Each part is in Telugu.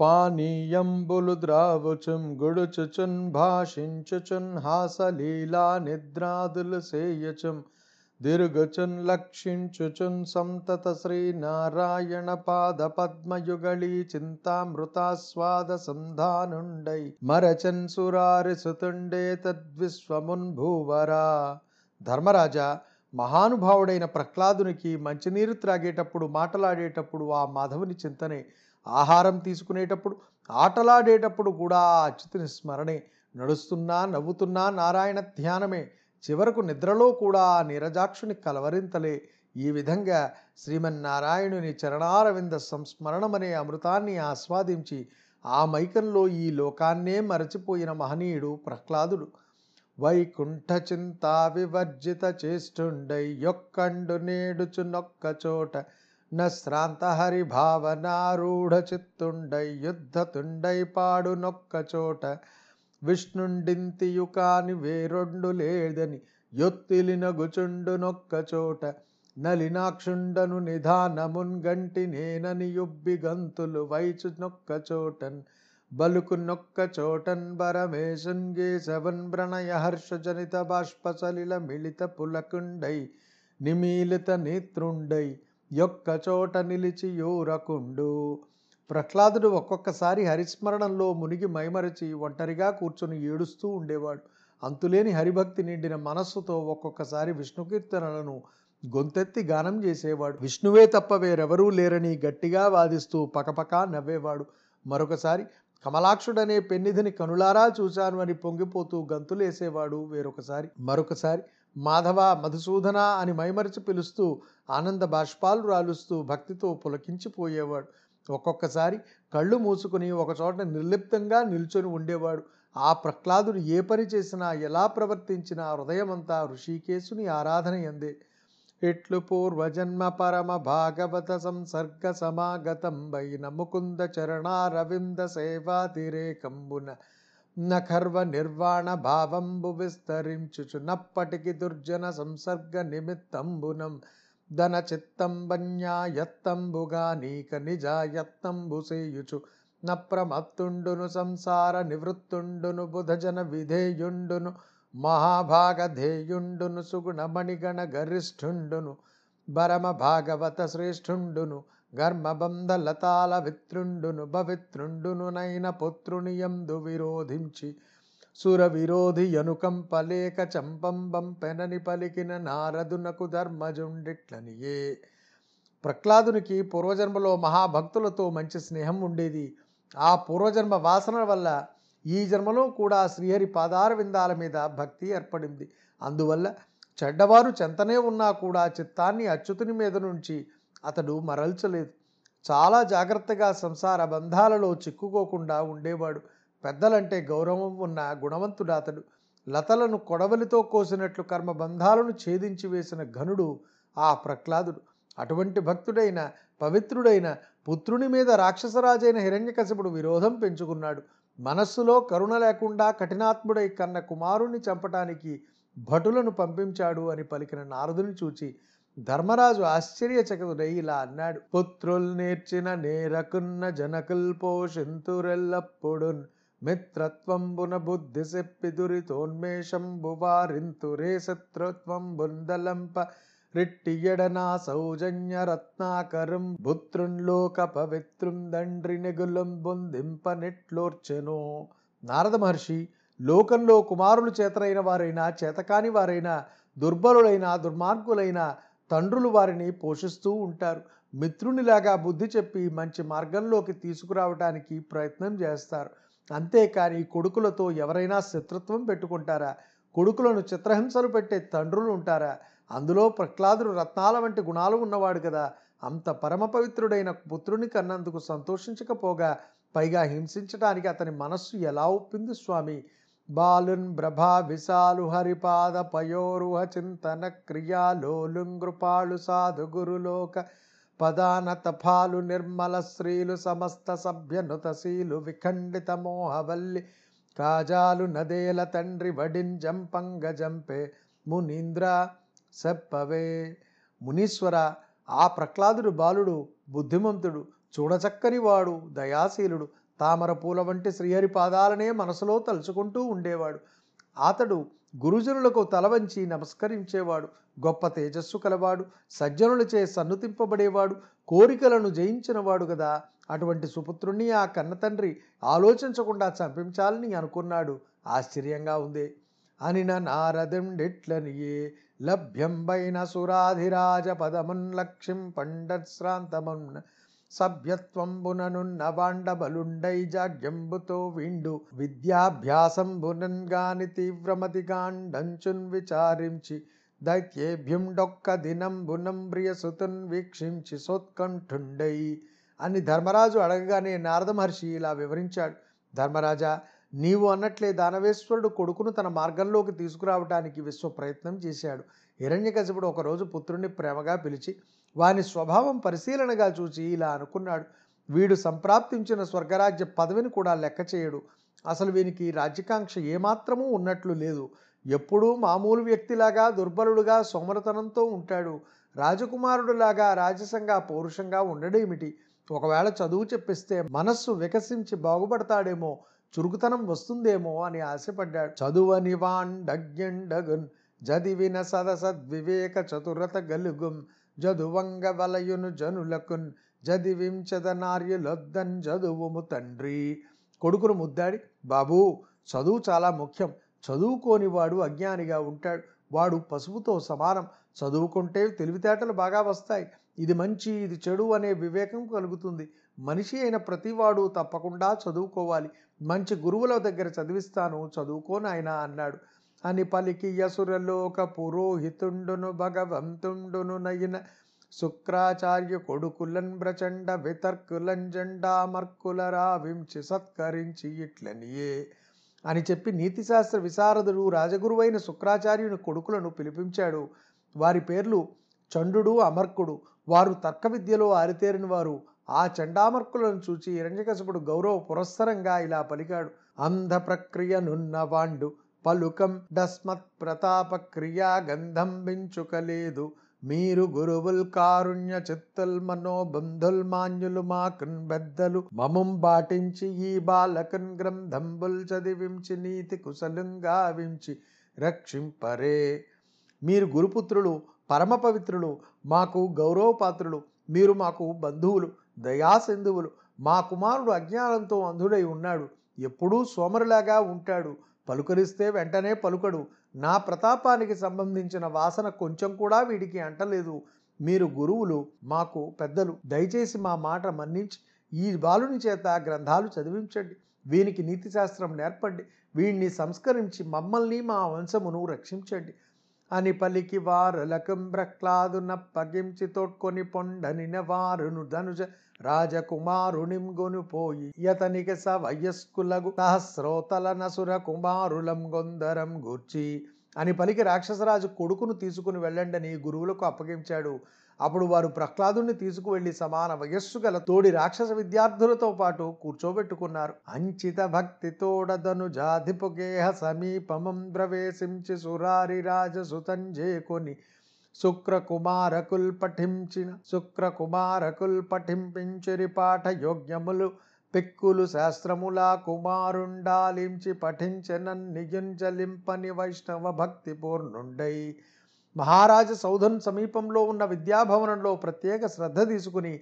పానీయంబులు ద్రావుచున్ గుడుచుచున్ భాషించుచున్ హాసలీలా నిద్రాదులు సేయచుం దిరుగుచున్ లక్షించుచున్ సంతత శ్రీనారాయణ పాద పద్మయుగళీ చింతామృతాస్వాద సంధానుండై మరచన్ సురారిసుతుండే తద్విశ్వమున్ భూవరా. ధర్మరాజా, మహానుభావుడైన ప్రహ్లాదునికి మంచినీరు త్రాగేటప్పుడు, మాటలాడేటప్పుడు ఆ మాధవుని చింతనే, ఆహారం తీసుకునేటప్పుడు, ఆటలాడేటప్పుడు కూడా ఆ అచ్యుతుని స్మరణే, నడుస్తున్నా నవ్వుతున్నా నారాయణ ధ్యానమే, చివరకు నిద్రలో కూడా ఆ నీరజాక్షుని కలవరింతలే. ఈ విధంగా శ్రీమన్నారాయణుని చరణారవింద సంస్మరణమనే అమృతాన్ని ఆస్వాదించి ఆ మైకంలో ఈ లోకాన్నే మరచిపోయిన మహనీయుడు ప్రహ్లాదుడు. వైకుంఠ చింతా వివర్జిత చేస్తుండై యొక్కండు నేడుచు నొక్కచోట నశ్రాంత హరిభావనారూఢ చిత్తుండై యుద్ధతుండై పాడు నొక్కచోట విష్ణుండింతియు కాని వేరొండు లేదని యొత్తిలినగుచుండు నొక్కచోట నలినాక్షుండను నిధానమున్ గంటి నేనని యుబ్బి గంతులు వైచు నొక్కచోటన్ బలుకు నొక్కచోటన్ బరమేశన్ గేశవన్ ప్రణయ హర్షజనిత బాష్పసలిల మిళిత పులకుండై నిమీలిత నేత్రుండై యొక్క చోట నిలిచి యూరకుండు. ప్రహ్లాదుడు ఒక్కొక్కసారి హరిస్మరణంలో మునిగి మైమరచి ఒంటరిగా కూర్చొని ఏడుస్తూ ఉండేవాడు. అంతులేని హరిభక్తి నిండిన మనస్సుతో ఒక్కొక్కసారి విష్ణు కీర్తనలను గొంతెత్తి గానం చేసేవాడు. విష్ణువే తప్ప వేరెవరూ లేరని గట్టిగా వాదిస్తూ పకపకా నవ్వేవాడు. మరొకసారి కమలాక్షుడనే పెన్నిధిని కనులారా చూశాను అని పొంగిపోతూ గంతులేసేవాడు. వేరొకసారి మరొకసారి మాధవ మధుసూదన అని మైమరిచి పిలుస్తూ ఆనంద బాష్పాలు రాలుస్తూ భక్తితో పులకించిపోయేవాడు. ఒక్కొక్కసారి కళ్ళు మూసుకుని ఒకచోట నిర్లిప్తంగా నిల్చొని ఉండేవాడు. ఆ ప్రహ్లాదుడు ఏ పని చేసినా, ఎలా ప్రవర్తించినా హృదయమంతా ఋషికేశుని ఆరాధన ఎందే. ఇట్లు పూర్వజన్మ పరమ భాగవత సంసర్గ సమాగతం వైన ముకుంద చరణారవింద సేవాతిరేకంబున నర్వ నిర్వాణ భావంబు విస్తరించుచున్నప్పటికి దుర్జన సంసర్గ నిమిత్తంబునం ధన చిత్తంబన్యాయత్తంబుగా నీక నిజాయత్తంబు సేయుచు నప్రమత్తుండును సంసార నివృత్తుండును బుధజన విధేయుండును మహాభాగధేయుండును సుగుణమణిగణ గరిష్ఠుండును భరమ భాగవత శ్రేష్ఠుండును గర్మబంధ లతాల విత్రుండును భవిత్రుండును నైన పుత్రునియందు విరోధించి సుర విరోధి యనుకంపలేక చంపంబం పెనని పలికిన నారదునకు ధర్మజుండిట్లనియే. ప్రహ్లాదునికి పూర్వజన్మలో మహాభక్తులతో మంచి స్నేహం ఉండేది. ఆ పూర్వజన్మ వాసన వల్ల ఈ జన్మలో కూడా శ్రీహరి పాదార విందాల మీద భక్తి ఏర్పడింది. అందువల్ల చెడ్డవారు చెంతనే ఉన్నా కూడా చిత్తాన్ని అచ్యుతుని మీద నుంచి అతడు మరల్చలేదు. చాలా జాగ్రత్తగా సంసార బంధాలలో చిక్కుకోకుండా ఉండేవాడు. పెద్దలంటే గౌరవం ఉన్న గుణవంతుడు అతడు. లతలను కొడవలితో కోసినట్లు కర్మబంధాలను ఛేదించి వేసిన ఘనుడు ఆ ప్రహ్లాదుడు. అటువంటి భక్తుడైన పవిత్రుడైన పుత్రుని మీద రాక్షసరాజైన హిరణ్యకశిపుడు విరోధం పెంచుకున్నాడు. మనస్సులో కరుణ లేకుండా కఠినాత్ముడై కన్న కుమారుణ్ణి చంపటానికి భటులను పంపించాడు అని పలికిన నారదుని చూచి ధర్మరాజు ఆశ్చర్యచకితుడై ఇలా అన్నాడు. పుత్రుల్ నేర్చిన నేరకున్న జనకుల్ పోషింతురెల్లప్పుడున్ మిత్రత్వంబున బుద్ధి సెప్పి దురితోన్మేషంబువారింతురే శత్రుత్వం బుందలంప రిట్టియడనా సౌజన్య రత్నాకరం పుత్రుంలోక పవిత్రం దండ్రి నిగులం బొందింపనెట్లోర్చెను. నారద మహర్షి, లోకంలో కుమారులు చేతరైన వారైనా, చేతకాని వారైనా, దుర్బలులైన, దుర్మార్గులైన తండ్రులు వారిని పోషిస్తూ ఉంటారు. మిత్రునిలాగా బుద్ధి చెప్పి మంచి మార్గంలోకి తీసుకురావడానికి ప్రయత్నం చేస్తారు. అంతేకాని కొడుకులతో ఎవరైనా శత్రుత్వం పెట్టుకుంటారా? కొడుకులను చిత్రహింసలు పెట్టే తండ్రులు ఉంటారా? అందులో ప్రహ్లాదుడు రత్నాల వంటి గుణాలు ఉన్నవాడు కదా, అంత పరమపవిత్రుడైన పుత్రుని కన్నందుకు సంతోషించకపోగా పైగా హింసించడానికి అతని మనస్సు ఎలా ఒప్పింది స్వామి? బాలున్ ప్రభా విశాలు హరిపాద పయోరుహ చింతన క్రియాలోలుంగృపాలు సాధు గురులోక పదాన తఫాలు నిర్మల శ్రీలు సమస్త సభ్యనుతశీలు విఖండిత మోహవల్లి కాజాలు నదేల తండ్రి వడిన్ జంపంగ జంపే మునీంద్ర సప్పవే. మునీశ్వర, ఆ ప్రహ్లాదుడు బాలుడు, బుద్ధిమంతుడు, చూడచక్కని వాడు, దయాశీలుడు, తామర పూల వంటి శ్రీహరి పాదాలనే మనసులో తలుచుకుంటూ ఉండేవాడు. అతడు గురుజనులకు తలవంచి నమస్కరించేవాడు. గొప్ప తేజస్సు కలవాడు, సజ్జనులచే సన్నుతింపబడేవాడు, కోరికలను జయించినవాడు కదా. అటువంటి సుపుత్రుణ్ణి ఆ కన్నతండ్రి ఆలోచించకుండా చంపించాలని అనుకున్నాడు. ఆశ్చర్యంగా ఉంది. అనిన నారదండిట్లనియే లభ్యంబైన సురాధిరాజ పదమున్ లక్ష్యం పండశ్రాంతమున్న సభ్యత్వంబుననున్న వాండబలుండై జాడ్యంబుతో వీండు విద్యాభ్యాసంబునన్గాని తీవ్రమతి గాండంచున్ విచారించి దైత్యేభ్యుండొక్క దినంబునం ప్రియసుతున్ వీక్షించి సోత్కంఠుండై అని ధర్మరాజు అడగగానే నారద మహర్షి ఇలా వివరించాడు. ధర్మరాజా, నీవు అన్నట్లే దానవేశ్వరుడు కొడుకును తన మార్గంలోకి తీసుకురావటానికి విశ్వ ప్రయత్నం చేశాడు. హిరణ్యకశిపుడు ఒకరోజు పుత్రుణ్ణి ప్రేమగా పిలిచి వాని స్వభావం పరిశీలనగా చూచి ఇలా అనుకున్నాడు. వీడు సంప్రాప్తించిన స్వర్గరాజ్య పదవిని కూడా లెక్క చేయడు. అసలు వీనికి రాజ్యకాంక్ష ఏమాత్రమూ ఉన్నట్లు లేదు. ఎప్పుడూ మామూలు వ్యక్తిలాగా దుర్బలుడుగా సోమరతనంతో ఉంటాడు. రాజకుమారుడులాగా రాజసంగా పౌరుషంగా ఉండడేమిటి? ఒకవేళ చదువు చెప్పిస్తే మనస్సు వికసించి బాగుపడతాడేమో, చురుకుతనం వస్తుందేమో అని ఆశపడ్డాడు. చదువని వాండగ్యండగున్ జదివిన సదసద్వివేక చతురత గలుగుం జదువంగ వలయును జనులకున్ జదివించదనార్యులొద్దన్ జదువుము తండ్రి. కొడుకును ముద్దాడి, బాబూ చదువు చాలా ముఖ్యం. చదువుకోని వాడు అజ్ఞానిగా ఉంటాడు. వాడు పశువుతో సమానం. చదువుకుంటే తెలివితేటలు బాగా వస్తాయి. ఇది మంచి, ఇది చెడు అనే వివేకం కలుగుతుంది. మనిషి అయిన ప్రతివాడు తప్పకుండా చదువుకోవాలి. మంచి గురువుల దగ్గర చదివిస్తాను, చదువుకోనాయనా అన్నాడు అని పలికి యసురలోక పురోహితుండును భగవంతుండును నయన శుక్రాచార్య కొడుకులన్ ప్రచండ వితర్కులన్ జండామర్కుల రావించి సత్కరించి ఇట్లనియే అని చెప్పి నీతిశాస్త్ర విశారదుడు రాజగురువైన శుక్రాచార్యుని కొడుకులను పిలిపించాడు. వారి పేర్లు చండు, అమర్కుడు. వారు తర్క విద్యలో ఆరితేరిన వారు. ఆ చండామర్కులను చూచి హిరణ్యకశిపుడు గౌరవ పురస్సరంగా ఇలా పలికాడు. అంధ ప్రక్రియ నున్నవాండు పలుకం డస్మత్ ప్రతాప క్రియా గంధం బించుకలేదు. మీరు గురువుల్ కారుణ్య చిత్తల్ మనోబంధుల్ మాన్యులు మాకున్ పెద్దలు మమం బాటించి ఈ బాలకన్ గ్రంథంబుల్ చదివించి నీతి కుశలంగా వించి రక్షింపరే. మీరు గురుపుత్రులు, పరమ పవిత్రులు, మాకు గౌరవపాత్రులు. మీరు మాకు బంధువులు, దయాసింధువులు. మా కుమారుడు అజ్ఞానంతో అంధుడై ఉన్నాడు. ఎప్పుడూ సోమరులాగా ఉంటాడు. పలుకరిస్తే వెంటనే పలుకడు. నా ప్రతాపానికి సంబంధించిన వాసన కొంచెం కూడా వీడికి అంటలేదు. మీరు గురువులు, మాకు పెద్దలు. దయచేసి మా మాట మన్నించి ఈ బాలుని చేత గ్రంథాలు చదివించండి. వీనికి నీతిశాస్త్రం నేర్పండి. వీడిని సంస్కరించి మమ్మల్ని, మా వంశమును రక్షించండి అని పలికి వారలకం ప్రహ్లాదున పగించి తోడ్కొని పొండనిన వారును ధనుజ రాజకుమారునిం గొనుపోయి యతనిక స వయస్కులగు సహస్రోతల నసుర కుమారులం గొందరం గూర్చి అని పలికి రాక్షసరాజు కొడుకును తీసుకుని వెళ్ళండి అని గురువులకు అప్పగించాడు. అప్పుడు వారు ప్రహ్లాదుని తీసుకువెళ్లి సమాన వయస్సు గల తోడి రాక్షస విద్యార్థులతో పాటు కూర్చోబెట్టుకున్నారు. అంచిత భక్తి తోడదనుజాధిపు గేహ సమీపమం ప్రవేశించి సురారి రాజసుతంజే కొని శుక్రకుమారకుల్ పఠింపించిరి పాఠ యోగ్యములు పిక్కులు శాస్త్రములా కుమారుండాలించి పఠించనన్నియుంజలింపని వైష్ణవ భక్తి పూర్ణుండై మహారాజ సౌధన్ సమీపంలో ఉన్న విద్యాభవనంలో ప్రత్యేక శ్రద్ధ తీసుకుని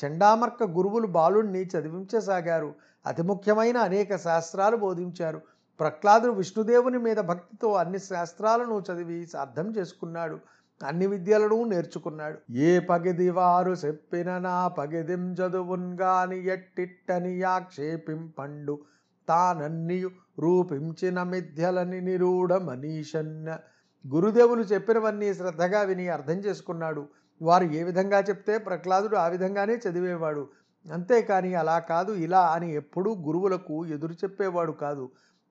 చండామర్క గురువులు బాలుణ్ణి చదివించసాగారు. అతి ముఖ్యమైన అనేక శాస్త్రాలు బోధించారు. ప్రహ్లాదుడు విష్ణుదేవుని మీద భక్తితో అన్ని శాస్త్రాలను చదివి అర్థం చేసుకున్నాడు. అన్ని విద్యలను నేర్చుకున్నాడు. ఏ పగిది వారు చెప్పిన నా పగిదిం చదువున్గాని ఎట్టిట్టని ఆక్షేపింపండు తానన్నియు రూపించిన మిథ్యలని నిరూఢ మనీషన్న. గురుదేవులు చెప్పినవన్నీ శ్రద్ధగా విని అర్థం చేసుకున్నాడు. వారు ఏ విధంగా చెప్తే ప్రహ్లాదుడు ఆ విధంగానే చదివేవాడు. అంతేకాని అలా కాదు ఇలా అని ఎప్పుడూ గురువులకు ఎదురు చెప్పేవాడు కాదు.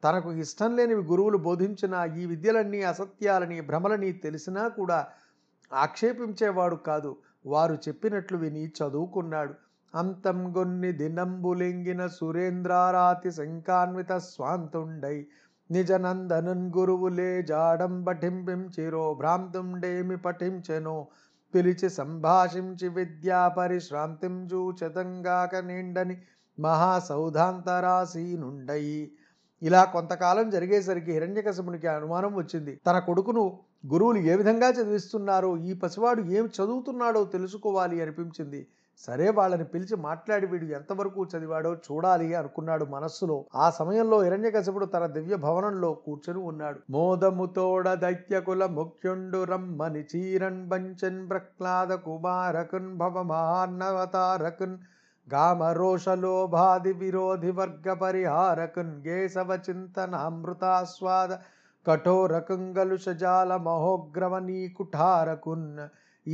తనకు ఇష్టం లేనివి గురువులు బోధించిన ఈ విద్యలన్నీ అసత్యాలని, భ్రమలని తెలిసినా కూడా ఆక్షేపించేవాడు కాదు. వారు చెప్పినట్లు విని చదువుకున్నాడు. అంతం గొన్ని దినంబులింగిన సురేంద్రారాతి శంకాన్విత స్వాంతుండై నిజనందనున్ గురువులే జాడం పఠింపించిరో భ్రాంతుండేమి పఠించెనో పిలిచి సంభాషించి విద్యా పరిశ్రాంతిం జూచతంగాక నిండని మహాసౌధాంతరాశీనుండై. ఇలా కొంతకాలం జరిగేసరికి హిరణ్యకశిపునికి అనుమానం వచ్చింది. తన కొడుకును గురువులు ఏ విధంగా చదివిస్తున్నారో, ఈ పసివాడు ఏం చదువుతున్నాడో తెలుసుకోవాలి అనిపించింది. సరే వాళ్ళని పిలిచి మాట్లాడి వీడు ఎంతవరకు చదివాడో చూడాలి అనుకున్నాడు మనస్సులో. ఆ సమయంలో హిరణ్యకశిపుడు తన దివ్య భవనంలో కూర్చొని ఉన్నాడు. మోదముతోడ దైత్యకుల ముఖ్యుండు రమ్మని చీరన్ బంచన్ ప్రహ్లాద కుమారకున్ భవ మహాన్నవతారకున్ గామరోషలోభాది విరోధి వర్గ పరిహారకున్ కేశవ చింతనామృతాస్వాద కఠోరకుంగలుషజాల మహోగ్రవనీ కుఠారకున్.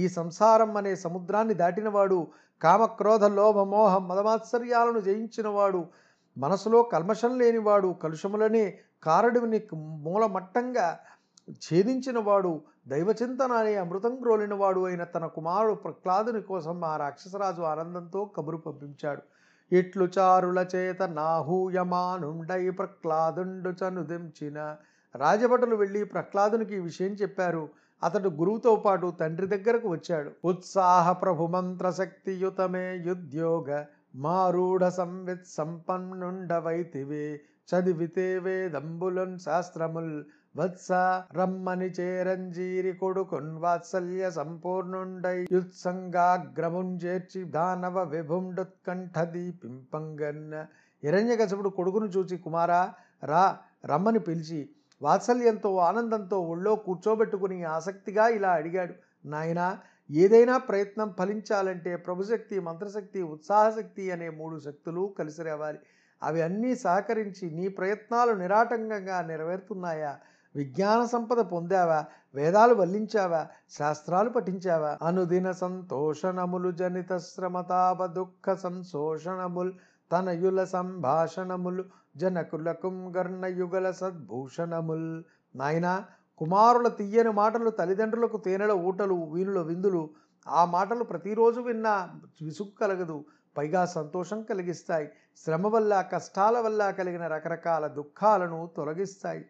ఈ సంసారం అనే సముద్రాన్ని దాటినవాడు, కామక్రోధ లోభ మోహ మదమాత్సర్యాలను జయించినవాడు, మనసులో కల్మషం లేనివాడు, కలుషములనే కారడిని మూలమట్టంగా ఛేదించినవాడు, దైవచింతన అనే అమృతం గ్రోలినవాడు అయిన తన కుమారుడు ప్రహ్లాదుని కోసం ఆ రాక్షసరాజు ఆనందంతో కబురు పంపించాడు. ఇట్లు చారుల చేత నాహూయమానుండై ప్రహ్లాదుండు చనుదించిన రాజభటులు వెళ్ళి ప్రహ్లాదునికి ఈ విషయం చెప్పారు. అతడు గురువుతో పాటు తండ్రి దగ్గరకు వచ్చాడు. ఉత్సాహ ప్రభు మంత్రశక్తియుతమే యుద్యోగ మారూఢ సంవిత్ సంపన్నుండవైతివే చదివితే వేదంబులన్ శాస్త్రముల్ వత్స రమ్మని చేరంజీరి కొడుకున్ వాత్సల్య సంపూర్ణుండై యుత్సంగాగ్రముం చేర్చి దానవ విభుండుత్కంఠ దీపింపంగన్. హిరణ్యకశిపుడు కొడుకును చూచి, కుమారా రా రమ్మని పిలిచి వాత్సల్యంతో ఆనందంతో ఒళ్ళో కూర్చోబెట్టుకుని ఆసక్తిగా ఇలా అడిగాడు. నాయనా, ఏదైనా ప్రయత్నం ఫలించాలంటే ప్రభుశక్తి, మంత్రశక్తి, ఉత్సాహశక్తి అనే మూడు శక్తులు కలిసి రావాలి. అవి అన్నీ సహకరించి నీ ప్రయత్నాలు నిరాటంకంగా నెరవేరుతున్నాయా? విజ్ఞాన సంపద పొందావా? వేదాలు వల్లించావా? శాస్త్రాలు పఠించావా? అనుదిన సంతోషణములు జనిత శ్రమతాప దుఃఖ సంశోషణముల్ తనయుల సంభాషణములు జనకులకుం గర్ణయుగల సద్భూషణముల్. నాయనా, కుమారుల తీయని మాటలు తల్లిదండ్రులకు తేనెల ఊటలు, వీనుల విందులు. ఆ మాటలు ప్రతిరోజు విన్నా విసుగు కలగదు, పైగా సంతోషం కలిగిస్తాయి. శ్రమ వల్ల, కష్టాల వల్ల కలిగిన రకరకాల దుఃఖాలను తొలగిస్తాయి.